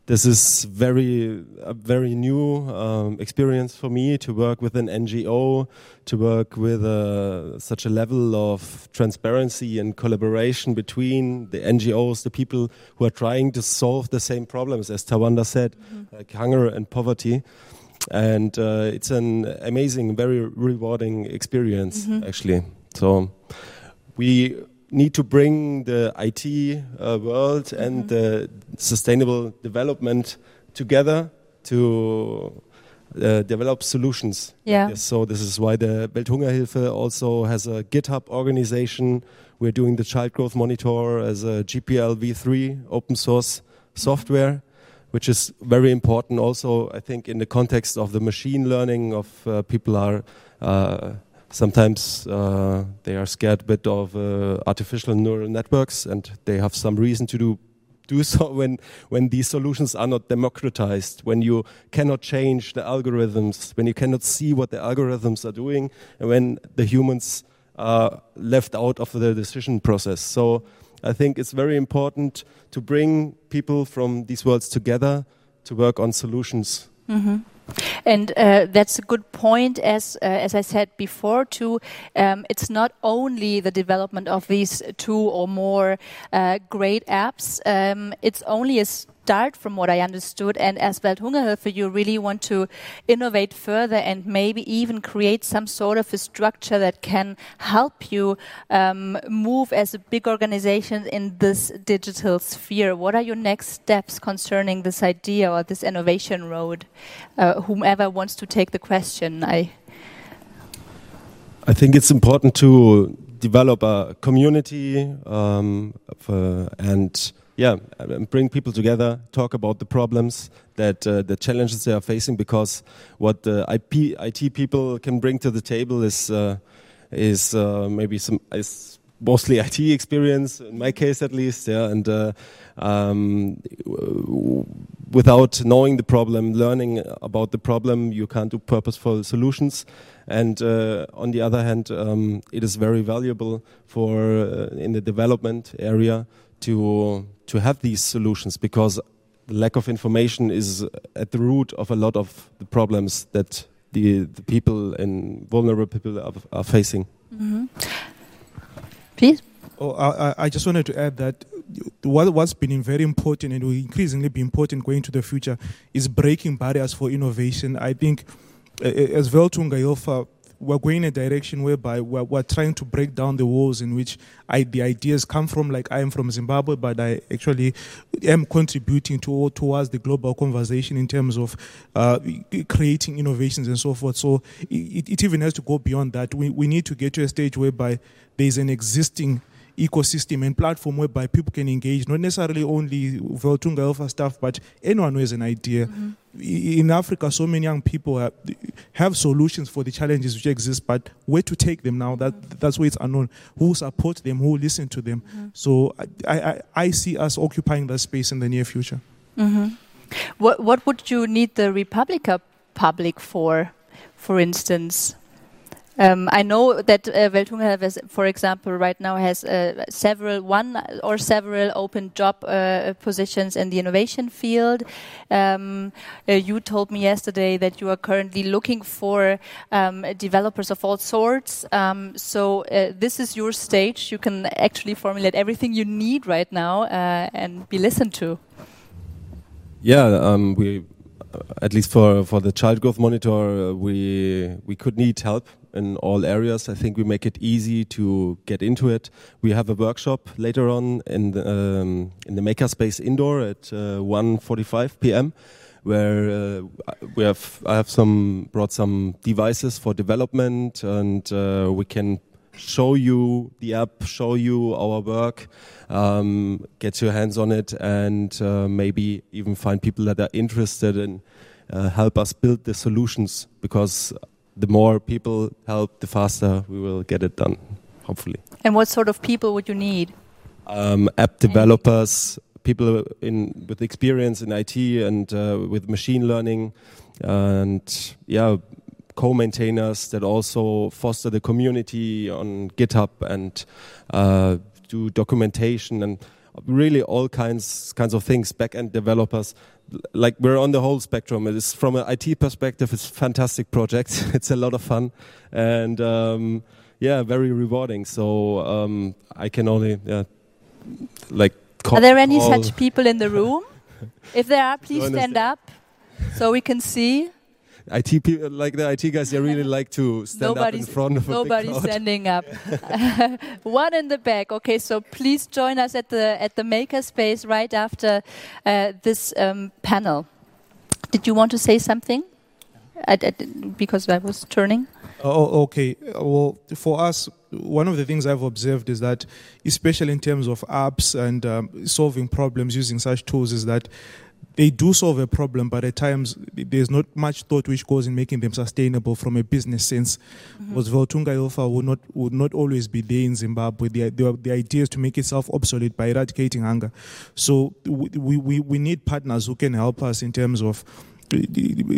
this is very a very new um, experience for me to work with an N G O, to work with uh, such a level of transparency and collaboration between the N G Os, the people who are trying to solve the same problems, as Tawanda said, mm-hmm. like hunger and poverty. And uh, it's an amazing, very rewarding experience, mm-hmm. actually. So we need to bring the I T uh, world mm-hmm. and the sustainable development together to uh, develop solutions. Yeah. So this is why the Welthungerhilfe also has a GitHub organization. We're doing the Child Growth Monitor as a G P L v three open source mm-hmm. software, which is very important also, I think, in the context of the machine learning of uh, people are... Uh, Sometimes uh, they are scared a bit of uh, artificial neural networks, and they have some reason to do do so when when these solutions are not democratized, when you cannot change the algorithms, when you cannot see what the algorithms are doing, and when the humans are left out of the decision process. So I think it's very important to bring people from these worlds together to work on solutions. Mm-hmm. And uh, that's a good point, as uh, as I said before too. Um, it's not only the development of these two or more uh, great apps. Um, it's only a start, from what I understood. And as Welthungerhilfe, you really want to innovate further and maybe even create some sort of a structure that can help you um, move as a big organization in this digital sphere. What are your next steps concerning this idea or this innovation road? Uh, whomever wants to take the question, I. I think it's important to develop a community um, for, and. Yeah, bring people together, talk about the problems, that uh, the challenges they are facing, because what the I P, I T people can bring to the table is uh, is uh, maybe some is mostly I T experience, in my case at least, yeah, and uh, um, without knowing the problem, learning about the problem, you can't do purposeful solutions. And uh, on the other hand, um, it is very valuable for uh, in the development area to to have these solutions, because the lack of information is at the root of a lot of the problems that the, the people and vulnerable people are, are facing. Mm-hmm. Please. Oh, I, I just wanted to add that what, what's been very important and will increasingly be important going into the future is breaking barriers for innovation. I think uh, as Welthungerhilfe, we're going in a direction whereby we're, we're trying to break down the walls in which I, the ideas come from. Like, I am from Zimbabwe, but I actually am contributing to, towards the global conversation in terms of uh, creating innovations and so forth. So it, it even has to go beyond that. We, we need to get to a stage whereby there's an existing ecosystem and platform whereby people can engage, not necessarily only Welthungerhilfe staff, but anyone who has an idea. Mm-hmm. In Africa, so many young people have, have solutions for the challenges which exist, but where to take them now, that, that's where it's unknown. Who support them, who listen to them. Mm-hmm. So I, I, I see us occupying that space in the near future. Mm-hmm. What, what would you need the re:publica public for, for instance? Um, I know that uh, Welthungerhilfe, for example, right now has uh, several, one or several open job uh, positions in the innovation field. Um, uh, you told me yesterday that you are currently looking for um, developers of all sorts. Um, so uh, this is your stage. You can actually formulate everything you need right now uh, and be listened to. Yeah, um, we, at least for, for the Child Growth Monitor, uh, we we could need help in all areas. I think we make it easy to get into it. We have a workshop later on in the, um, in the Makerspace Indoor at uh, one forty-five p m where uh, we have I have some brought some devices for development, and uh, we can show you the app, show you our work, um, get your hands on it, and uh, maybe even find people that are interested in uh, help us build the solutions, because the more people help, the faster we will get it done, hopefully. And what sort of people would you need? Um, app developers, people in with experience in I T and uh, with machine learning, and yeah, co-maintainers that also foster the community on GitHub and uh, do documentation and really all kinds kinds of things. Back-end developers. Like, we're on the whole spectrum. It is, from an I T perspective, it's fantastic projects. It's a lot of fun, and um, yeah, very rewarding. So um, I can only uh, like. Are there any such people in the room? If there are, please stand up so we can see. I T people, like the I T guys, they really like to stand nobody's, up in front of a big crowd. Nobody's standing up. One in the back. Okay, so please join us at the at the Makerspace right after uh, this um, panel. Did you want to say something? I, I, because I was turning. Oh, okay. Well, for us, one of the things I've observed is that, especially in terms of apps and um, solving problems using such tools, is that they do solve a problem, but at times there's not much thought which goes in making them sustainable from a business sense. Mm-hmm. Because Welthungerhilfe would not would not always be there in Zimbabwe. The, the, the idea is to make itself obsolete by eradicating hunger. So we, we, we need partners who can help us in terms of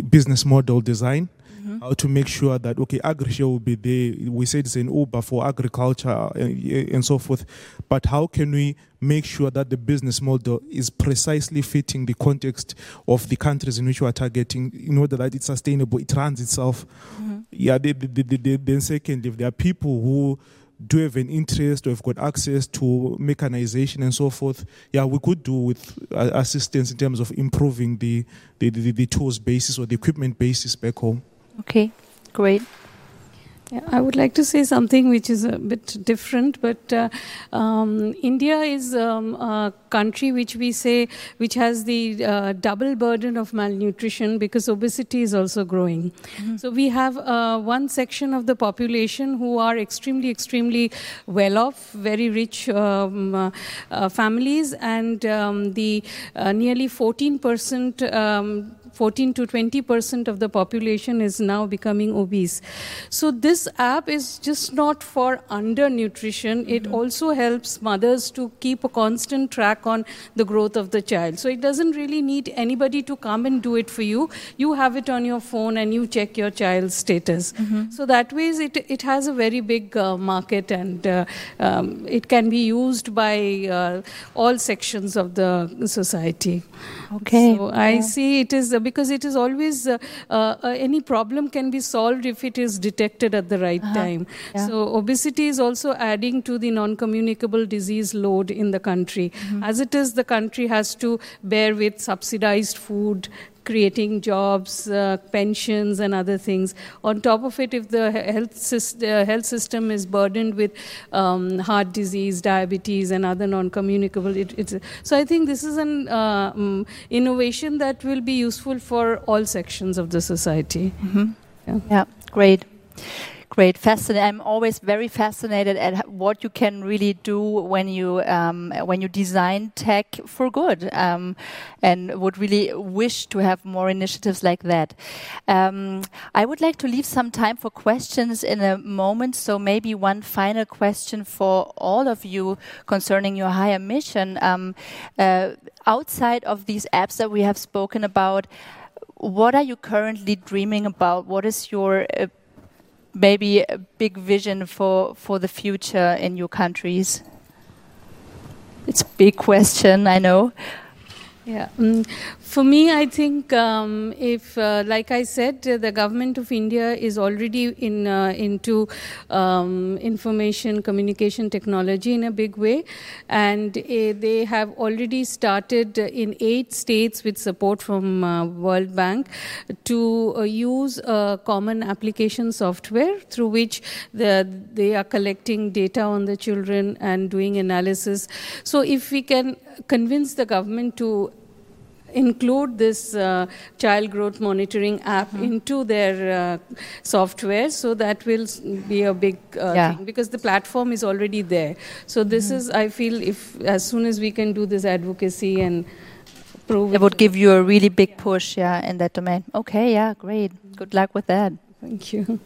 business model design. Mm-hmm. How to make sure that, okay, AgriShare will be there. We said it's an Uber for agriculture and, and so forth. But how can we make sure that the business model is precisely fitting the context of the countries in which we are targeting in order that it's sustainable, it runs itself? Mm-hmm. Yeah, they, they, they, they, then secondly, if there are people who do have an interest or have got access to mechanization and so forth, yeah, we could do with uh, assistance in terms of improving the, the, the, the tools basis or the equipment basis back home. Okay, great. Yeah, I would like to say something which is a bit different, but uh, um, India is um, a country which we say which has the uh, double burden of malnutrition, because obesity is also growing. Mm-hmm. So we have uh, one section of the population who are extremely, extremely well-off, very rich um, uh, uh, families, and um, the uh, nearly fourteen percent um, fourteen to twenty percent of the population is now becoming obese. So this app is just not for undernutrition. Mm-hmm. It also helps mothers to keep a constant track on the growth of the child. So it doesn't really need anybody to come and do it for you. You have it on your phone and you check your child's status. Mm-hmm. So that way it, it has a very big uh, market, and uh, um, it can be used by uh, all sections of the society. Okay. So yeah. I see it is a Because it is always, uh, uh, any problem can be solved if it is detected at the right uh-huh. time. Yeah. So obesity is also adding to the non-communicable disease load in the country. Mm-hmm. As it is, the country has to bear with subsidized food, creating jobs, uh, pensions, and other things. On top of it, if the health, syst uh, health system is burdened with um, heart disease, diabetes, and other non-communicable, it, it's so I think this is an uh, um, innovation that will be useful for all sections of the society. Mm-hmm. Yeah. Yeah, great. Great, fascinating. I'm always very fascinated at what you can really do when you um, when you design tech for good, um, and would really wish to have more initiatives like that. Um, I would like to leave some time for questions in a moment, so maybe one final question for all of you concerning your higher mission. Um, uh, outside of these apps that we have spoken about, what are you currently dreaming about? What is your uh, maybe a big vision for, for the future in your countries? It's a big question, I know. Yeah. Mm. For me, I think um, if, uh, like I said, uh, the government of India is already in uh, into um, information communication technology in a big way, and uh, they have already started in eight states with support from uh, World Bank to uh, use a common application software through which the, they are collecting data on the children and doing analysis. So if we can convince the government to include this uh, child growth monitoring app mm-hmm. into their uh, software, so that will be a big uh, yeah. thing, because the platform is already there. So this mm-hmm. is, I feel, if as soon as we can do this advocacy and prove it, it would give you a really big push, yeah, in that domain. Okay, yeah, great. Mm-hmm. Good luck with that. Thank you.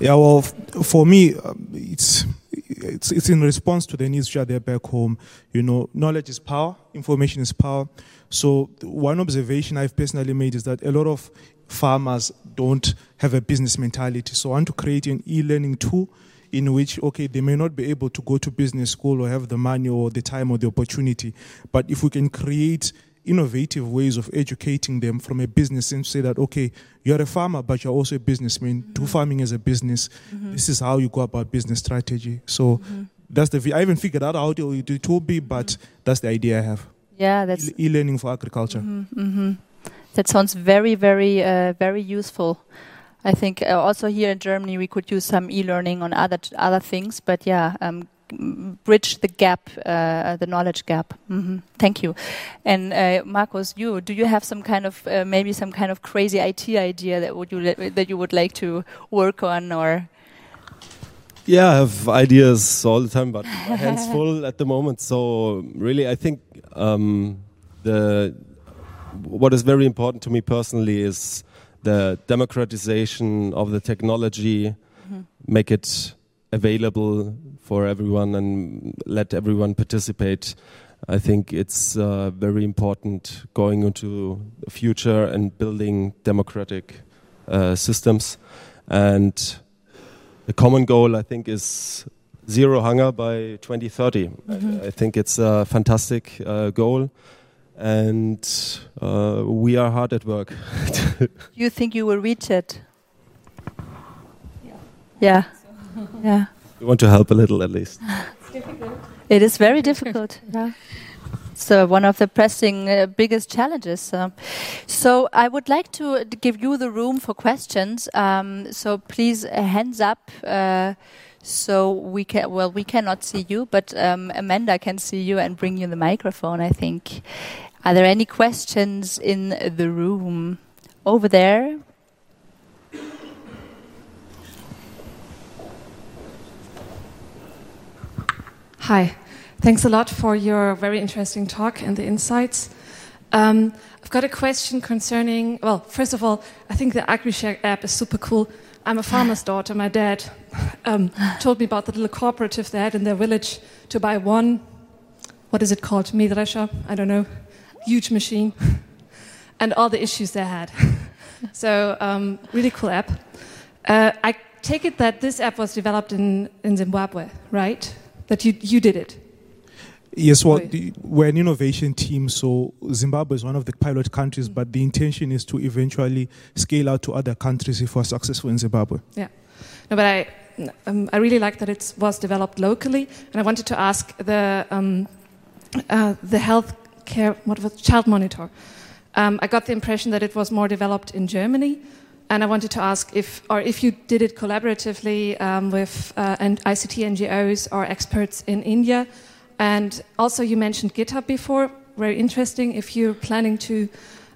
Yeah, well, f for me, um, it's. It's, it's in response to the needs that they're back home. You know, knowledge is power, information is power. So one observation I've personally made is that a lot of farmers don't have a business mentality. So I want to create an e-learning tool in which, okay, they may not be able to go to business school or have the money or the time or the opportunity. But if we can create innovative ways of educating them from a business and say that, okay, you're a farmer, but you're also a businessman. Mm-hmm. Do farming as a business. Mm-hmm. This is how you go about business strategy. So mm-hmm. that's the, I haven't figured out how it will be, but mm-hmm. that's the idea I have. Yeah, that's e-learning for agriculture. Mm-hmm. Mm-hmm. That sounds very, very, uh, very useful. I think uh, also here in Germany, we could use some e-learning on other, other things, but yeah, um, bridge the gap, uh, the knowledge gap. Mm-hmm. Thank you. And uh, Markus, you do you have some kind of uh, maybe some kind of crazy I T idea that would you that you would like to work on, or? Yeah, I have ideas all the time, but my hands full at the moment. So really, I think um, the what is very important to me personally is the democratization of the technology, mm-hmm. make it available for everyone and let everyone participate. I think it's uh, very important going into the future and building democratic uh, systems. And the common goal, I think, is zero hunger by twenty thirty. Mm-hmm. I, I think it's a fantastic uh, goal. And uh, we are hard at work. You think you will reach it? Yeah. Yeah. Yeah, we want to help a little, at least. It's difficult. It is very difficult. Yeah, so one of the pressing uh, biggest challenges. Uh, so I would like to give you the room for questions. Um, so please, uh, hands up. Uh, so we can. Well, we cannot see you, but um, Amanda can see you and bring you the microphone, I think. Are there any questions in the room over there? Hi, thanks a lot for your very interesting talk and the insights. Um, I've got a question concerning, well, first of all, I think the AgriShare app is super cool. I'm a farmer's daughter. My dad um, told me about the little cooperative they had in their village to buy one, what is it called, Mähdrescher, I don't know, huge machine, and all the issues they had. So, um, really cool app. Uh, I take it that this app was developed in, in Zimbabwe, right? That you, you did it? Yes, well, the, we're an innovation team, so Zimbabwe is one of the pilot countries, mm-hmm. but the intention is to eventually scale out to other countries if we're successful in Zimbabwe. Yeah, no, but I, um, I really like that it was developed locally, and I wanted to ask the um, uh, the health care, what was, child monitor. Um, I got the impression that it was more developed in Germany, and I wanted to ask if, or if you did it collaboratively um, with uh, and I C T N G Os or experts in India. And also, you mentioned GitHub before. Very interesting. If you're planning to,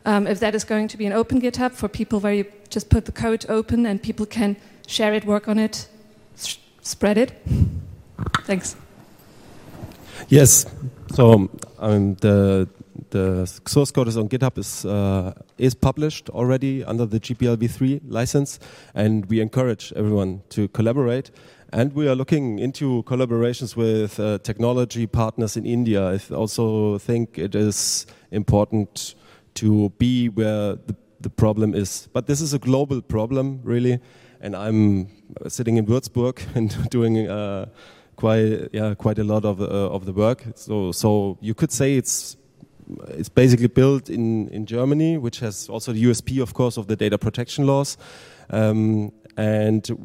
um, if that is going to be an open GitHub for people, where you just put the code open and people can share it, work on it, s spread it. Thanks. Yes. So um, the the source code is on GitHub. is uh, is published already under the G P L v three license, and we encourage everyone to collaborate. And we are looking into collaborations with uh, technology partners in India. I also think it is important to be where the, the problem is. But this is a global problem, really. And I'm sitting in Würzburg and doing uh, quite, yeah, quite a lot of uh, of the work. So, so you could say it's it's basically built in in Germany, which has also the U S P, of course, of the data protection laws. Um, And uh,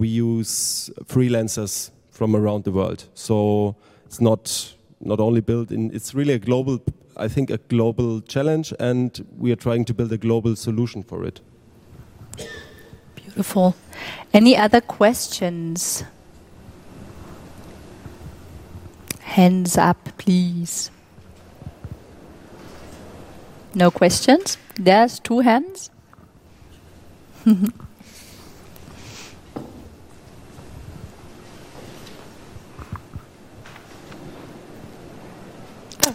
we use freelancers from around the world, so it's not not only built in. It's really a global, I think, a global challenge, and we are trying to build a global solution for it. Beautiful. Any other questions? Hands up, please. No questions? There's two hands.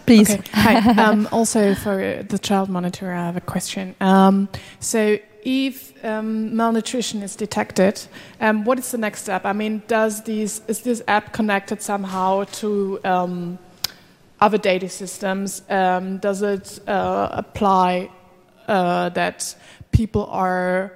Please. Okay. Hi. Um, also, for the child monitor, I have a question. Um, so, if um, malnutrition is detected, um, what is the next step? I mean, does these is this app connected somehow to um, other data systems? Um, does it uh, apply uh, that people are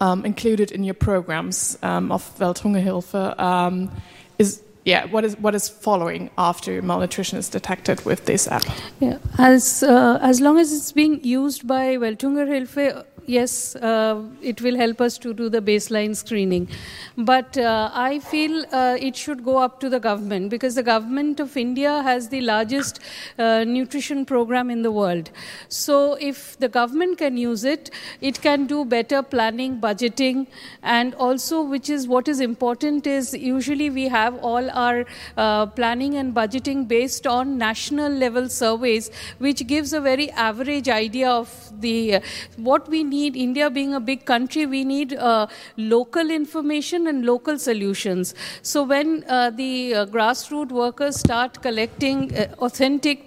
um, included in your programs um, of Welthungerhilfe? Um, is Yeah, what is what is following after malnutrition is detected with this app? Yeah, as uh, as long as it's being used by Welthungerhilfe, yes, uh, it will help us to do the baseline screening. But uh, I feel uh, it should go up to the government, because the government of India has the largest uh, nutrition program in the world. So if the government can use it, it can do better planning, budgeting, and also, which is what is important, is usually we have all our uh, planning and budgeting based on national level surveys, which gives a very average idea of the uh, what we need. India being a big country, we need uh, local information and local solutions. So when uh, the uh, grassroots workers start collecting uh, authentic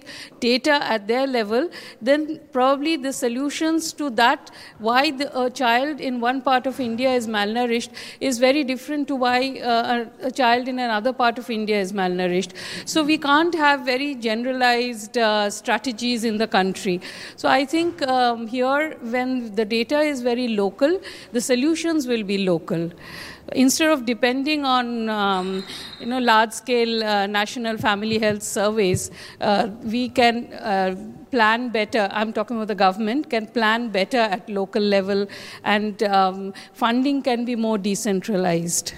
data at their level, then probably the solutions to that, why the uh, child in one part of India is malnourished, is very different to why uh, a child in another part of India is malnourished. So we can't have very generalized uh, strategies in the country. So I think um, here, when the data is very local, the solutions will be local. Instead of depending on um, you know, large-scale uh, national family health surveys, uh, we can uh, plan better. I'm talking about the government, can plan better at local level, and um, funding can be more decentralized.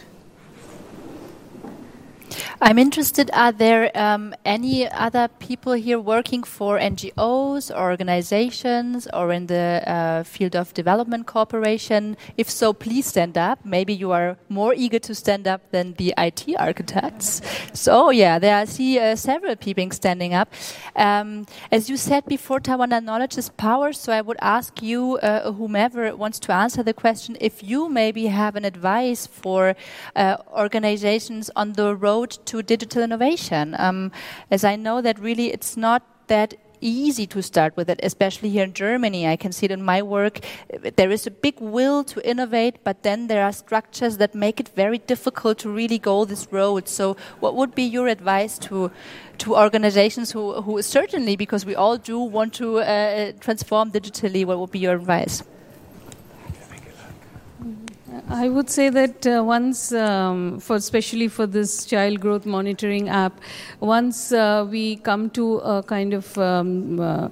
I'm interested, are there um, any other people here working for N G Os or organizations or in the uh, field of development cooperation? If so, please stand up. Maybe you are more eager to stand up than the I T architects. So, yeah, there I see uh, several people standing up. Um, as you said before, Tawanda, knowledge is power. So I would ask you, uh, whomever wants to answer the question, if you maybe have an advice for uh, organizations on the road to digital innovation, um, as I know that really it's not that easy to start with it, especially here in Germany. I can see it in my work. There is a big will to innovate, but then there are structures that make it very difficult to really go this road. So what would be your advice to to organizations who, who certainly, because we all do want to uh, transform digitally, what would be your advice? I would say that uh, once, um, for especially for this child growth monitoring app, once uh, we come to a kind of um, uh,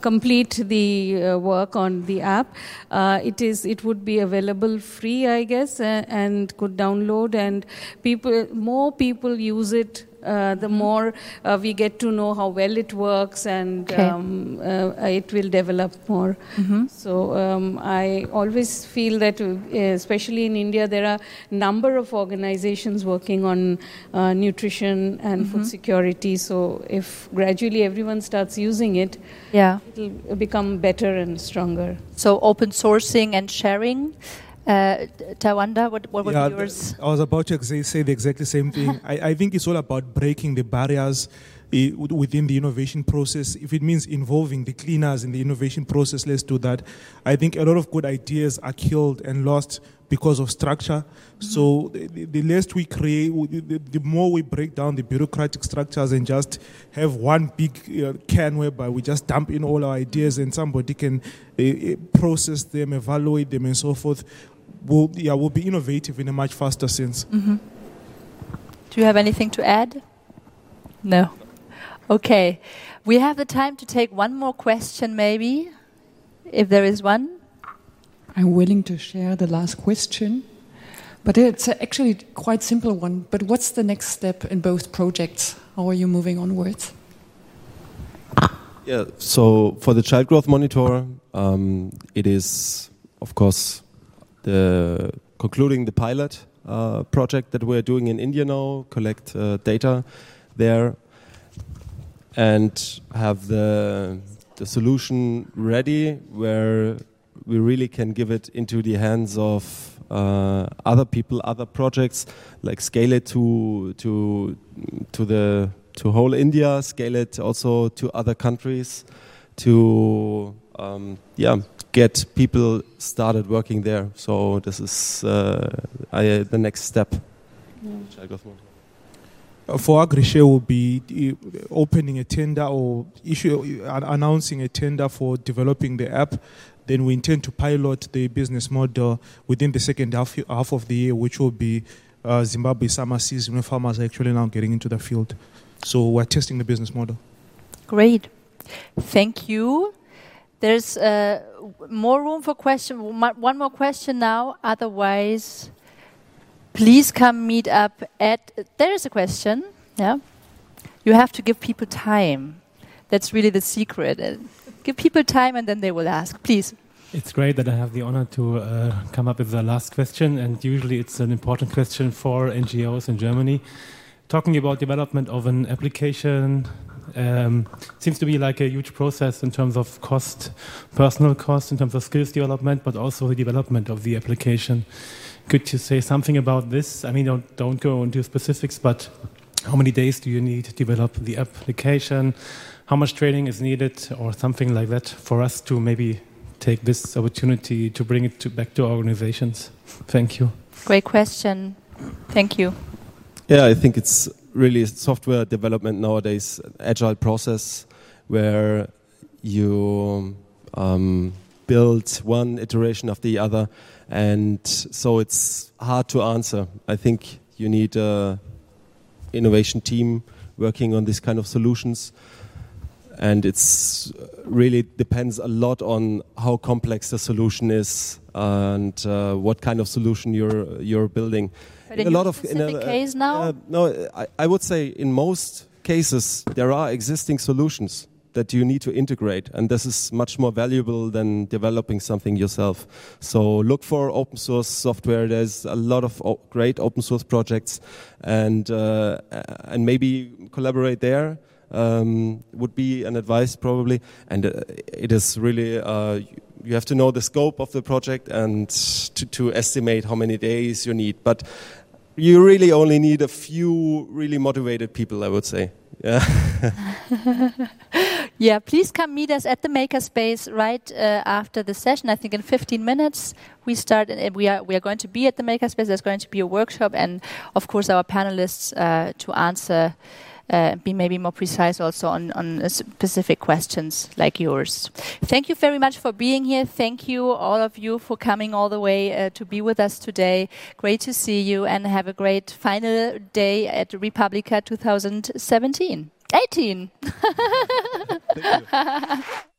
complete the uh, work on the app, uh, it is it would be available free, I guess, uh, and could download, and people more people use it uh, the more uh, we get to know how well it works, and okay. um, uh, it will develop more. Mm-hmm. So um, I always feel that, uh, especially in India, there are a number of organizations working on uh, nutrition and mm-hmm. food security. So if gradually everyone starts using it, yeah. it will become better and stronger. So open sourcing and sharing. Uh, Tawanda, what, what yeah, would be yours? I was about to ex say the exactly same thing. I, I think it's all about breaking the barriers uh, within the innovation process. If it means involving the cleaners in the innovation process, let's do that. I think a lot of good ideas are killed and lost because of structure. Mm-hmm. So the, the less we create, the, the more we break down the bureaucratic structures and just have one big uh, can whereby we just dump in all our ideas and somebody can uh, process them, evaluate them, and so forth. We'll, yeah, we'll be innovative in a much faster sense. Mm-hmm. Do you have anything to add? No. Okay. We have the time to take one more question, maybe, if there is one. I'm willing to share the last question, but it's actually quite simple one. But what's the next step in both projects? How are you moving onwards? Yeah. So for the Child Growth Monitor, um, it is, of course, the concluding the pilot uh, project that we're doing in India now, collect uh, data there, and have the the solution ready where we really can give it into the hands of uh, other people, other projects, like scale it to to to the to whole India, scale it also to other countries, to um, yeah. get people started working there. So this is uh, I, uh, the next step. Yeah. Uh, for AgriShare, will be uh, opening a tender or issue, uh, announcing a tender for developing the app. Then we intend to pilot the business model within the second half, half of the year, which will be uh, Zimbabwe summer season, when farmers are actually now getting into the field. So we're testing the business model. Great. Thank you. There's uh, more room for question. One more question now. Otherwise, please come meet up at. There is a question. Yeah, you have to give people time. That's really the secret. Uh, give people time, and then they will ask. Please. It's great that I have the honor to uh, come up with the last question. And usually, it's an important question for N G Os in Germany. Talking about development of an application. Um, seems to be like a huge process in terms of cost, personal cost, in terms of skills development, but also the development of the application. Could you say something about this? I mean, don't, don't go into specifics, but how many days do you need to develop the application? How much training is needed or something like that for us to maybe take this opportunity to bring it to back to our organizations? Thank you. Great question. Thank you. Yeah, I think it's really software development nowadays, agile process where you um, build one iteration after the other, and so it's hard to answer. I think you need an innovation team working on these kind of solutions, and it's really depends a lot on how complex the solution is and uh, what kind of solution you're you're building. But in a lot of in a, case now? Uh, no, I, I would say in most cases there are existing solutions that you need to integrate, and this is much more valuable than developing something yourself. So look for open source software. There's a lot of great open source projects, and uh, and maybe collaborate there. Um, would be an advice probably, and uh, it is really uh, you have to know the scope of the project and to, to estimate how many days you need. But you really only need a few really motivated people, I would say. Yeah. Yeah. Please come meet us at the Makerspace right uh, after the session. I think in fifteen minutes we start, and we are we are going to be at the Makerspace. There's going to be a workshop, and of course our panelists uh, to answer. Uh, be maybe more precise also on, on specific questions like yours. Thank you very much for being here. Thank you, all of you, for coming all the way uh, to be with us today. Great to see you, and have a great final day at re:publica twenty seventeen. eighteen! Thank you.